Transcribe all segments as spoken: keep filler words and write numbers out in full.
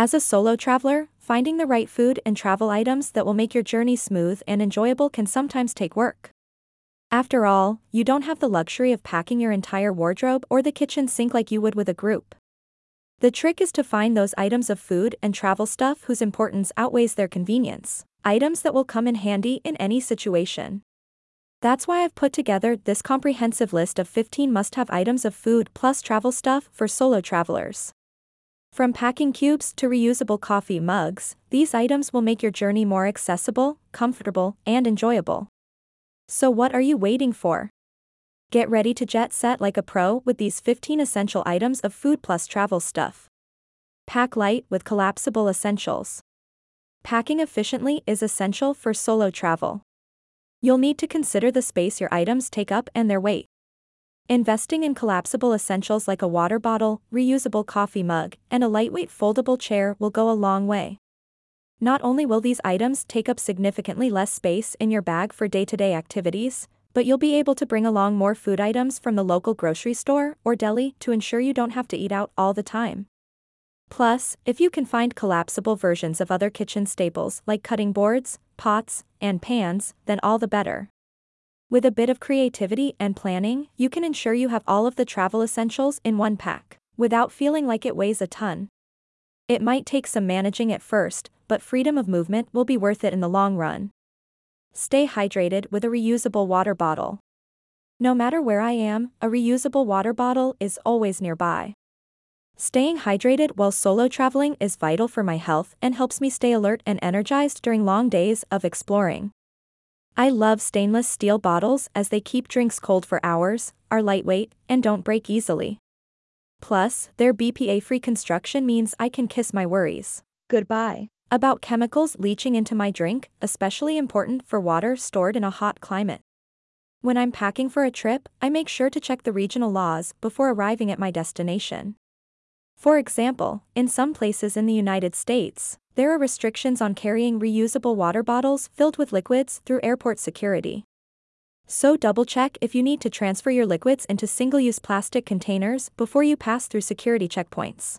As a solo traveler, finding the right food and travel items that will make your journey smooth and enjoyable can sometimes take work. After all, you don't have the luxury of packing your entire wardrobe or the kitchen sink like you would with a group. The trick is to find those items of food and travel stuff whose importance outweighs their convenience, items that will come in handy in any situation. That's why I've put together this comprehensive list of fifteen must-have items of food plus travel stuff for solo travelers. From packing cubes to reusable coffee mugs, these items will make your journey more accessible, comfortable, and enjoyable. So what are you waiting for? Get ready to jet set like a pro with these fifteen essential items of food plus travel stuff. Pack light with collapsible essentials. Packing efficiently is essential for solo travel. You'll need to consider the space your items take up and their weight. Investing in collapsible essentials like a water bottle, reusable coffee mug, and a lightweight foldable chair will go a long way. Not only will these items take up significantly less space in your bag for day-to-day activities, but you'll be able to bring along more food items from the local grocery store or deli to ensure you don't have to eat out all the time. Plus, if you can find collapsible versions of other kitchen staples like cutting boards, pots, and pans, then all the better. With a bit of creativity and planning, you can ensure you have all of the travel essentials in one pack, without feeling like it weighs a ton. It might take some managing at first, but freedom of movement will be worth it in the long run. Stay hydrated with a reusable water bottle. No matter where I am, a reusable water bottle is always nearby. Staying hydrated while solo traveling is vital for my health and helps me stay alert and energized during long days of exploring. I love stainless steel bottles as they keep drinks cold for hours, are lightweight, and don't break easily. Plus, their B P A-free construction means I can kiss my worries goodbye about chemicals leaching into my drink, especially important for water stored in a hot climate. When I'm packing for a trip, I make sure to check the regional laws before arriving at my destination. For example, in some places in the United States, there are restrictions on carrying reusable water bottles filled with liquids through airport security. So double-check if you need to transfer your liquids into single-use plastic containers before you pass through security checkpoints.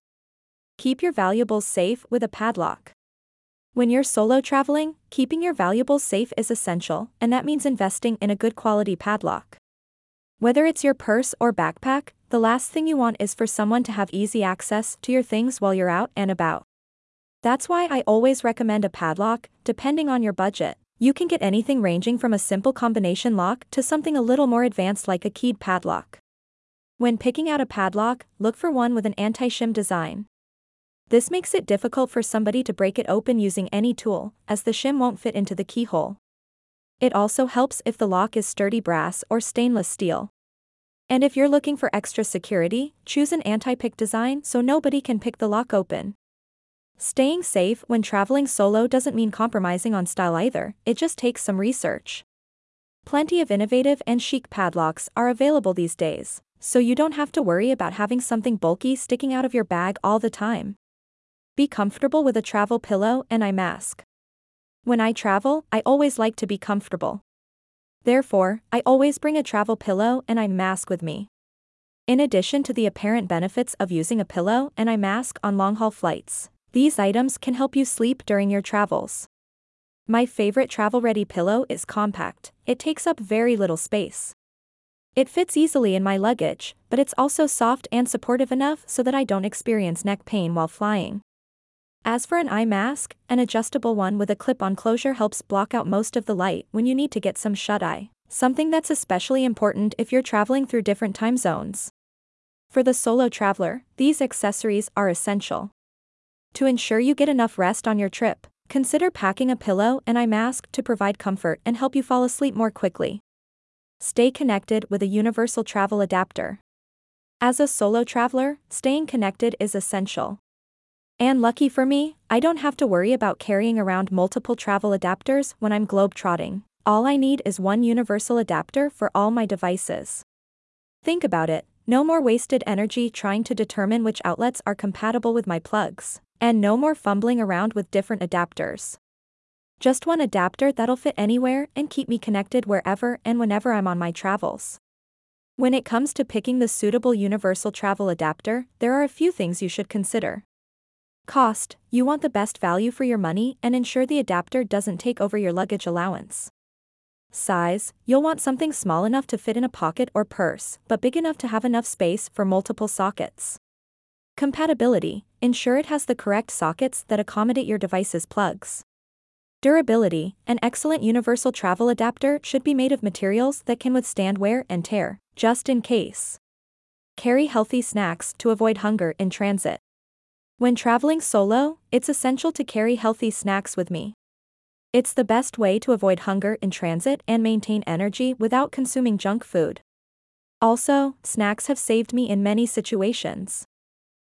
Keep your valuables safe with a padlock. When you're solo traveling, keeping your valuables safe is essential, and that means investing in a good quality padlock. Whether it's your purse or backpack, the last thing you want is for someone to have easy access to your things while you're out and about. That's why I always recommend a padlock. Depending on your budget, you can get anything ranging from a simple combination lock to something a little more advanced like a keyed padlock. When picking out a padlock, look for one with an anti-shim design. This makes it difficult for somebody to break it open using any tool, as the shim won't fit into the keyhole. It also helps if the lock is sturdy brass or stainless steel. And if you're looking for extra security, choose an anti-pick design so nobody can pick the lock open. Staying safe when traveling solo doesn't mean compromising on style either, it just takes some research. Plenty of innovative and chic padlocks are available these days, so you don't have to worry about having something bulky sticking out of your bag all the time. Be comfortable with a travel pillow and eye mask. When I travel, I always like to be comfortable. Therefore, I always bring a travel pillow and eye mask with me. In addition to the apparent benefits of using a pillow and eye mask on long-haul flights, these items can help you sleep during your travels. My favorite travel-ready pillow is compact. It takes up very little space. It fits easily in my luggage, but it's also soft and supportive enough so that I don't experience neck pain while flying. As for an eye mask, an adjustable one with a clip-on closure helps block out most of the light when you need to get some shut-eye, something that's especially important if you're traveling through different time zones. For the solo traveler, these accessories are essential. To ensure you get enough rest on your trip, consider packing a pillow and eye mask to provide comfort and help you fall asleep more quickly. Stay connected with a universal travel adapter. As a solo traveler, staying connected is essential. And lucky for me, I don't have to worry about carrying around multiple travel adapters when I'm globetrotting. All I need is one universal adapter for all my devices. Think about it, no more wasted energy trying to determine which outlets are compatible with my plugs, and no more fumbling around with different adapters. Just one adapter that'll fit anywhere and keep me connected wherever and whenever I'm on my travels. When it comes to picking the suitable universal travel adapter, there are a few things you should consider. Cost: you want the best value for your money and ensure the adapter doesn't take over your luggage allowance. Size: you'll want something small enough to fit in a pocket or purse, but big enough to have enough space for multiple sockets. Compatibility: ensure it has the correct sockets that accommodate your device's plugs. Durability: an excellent universal travel adapter should be made of materials that can withstand wear and tear, just in case. Carry healthy snacks to avoid hunger in transit. When traveling solo, it's essential to carry healthy snacks with me. It's the best way to avoid hunger in transit and maintain energy without consuming junk food. Also, snacks have saved me in many situations.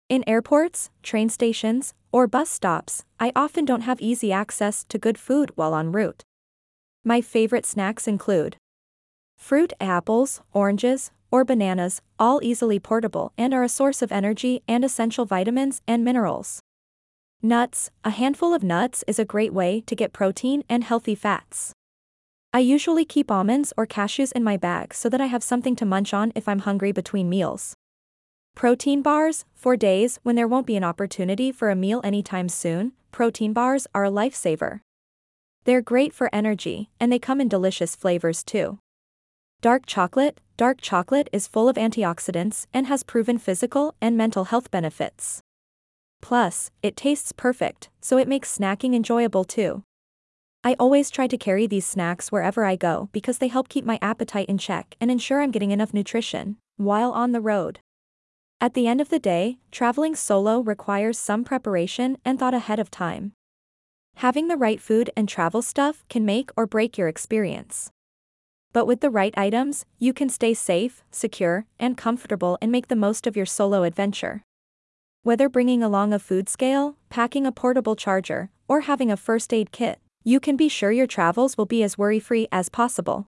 In airports, train stations, or bus stops, I often don't have easy access to good food while en route. My favorite snacks include fruit, apples, oranges, or bananas, all easily portable and are a source of energy and essential vitamins and minerals. Nuts: a handful of nuts is a great way to get protein and healthy fats. I usually keep almonds or cashews in my bag so that I have something to munch on if I'm hungry between meals. Protein bars: for days when there won't be an opportunity for a meal anytime soon, protein bars are a lifesaver. They're great for energy, and they come in delicious flavors too. Dark chocolate: dark chocolate is full of antioxidants and has proven physical and mental health benefits. Plus, it tastes perfect, so it makes snacking enjoyable too. I always try to carry these snacks wherever I go because they help keep my appetite in check and ensure I'm getting enough nutrition while on the road. At the end of the day, traveling solo requires some preparation and thought ahead of time. Having the right food and travel stuff can make or break your experience. But with the right items, you can stay safe, secure, and comfortable and make the most of your solo adventure. Whether bringing along a food scale, packing a portable charger, or having a first aid kit, you can be sure your travels will be as worry-free as possible.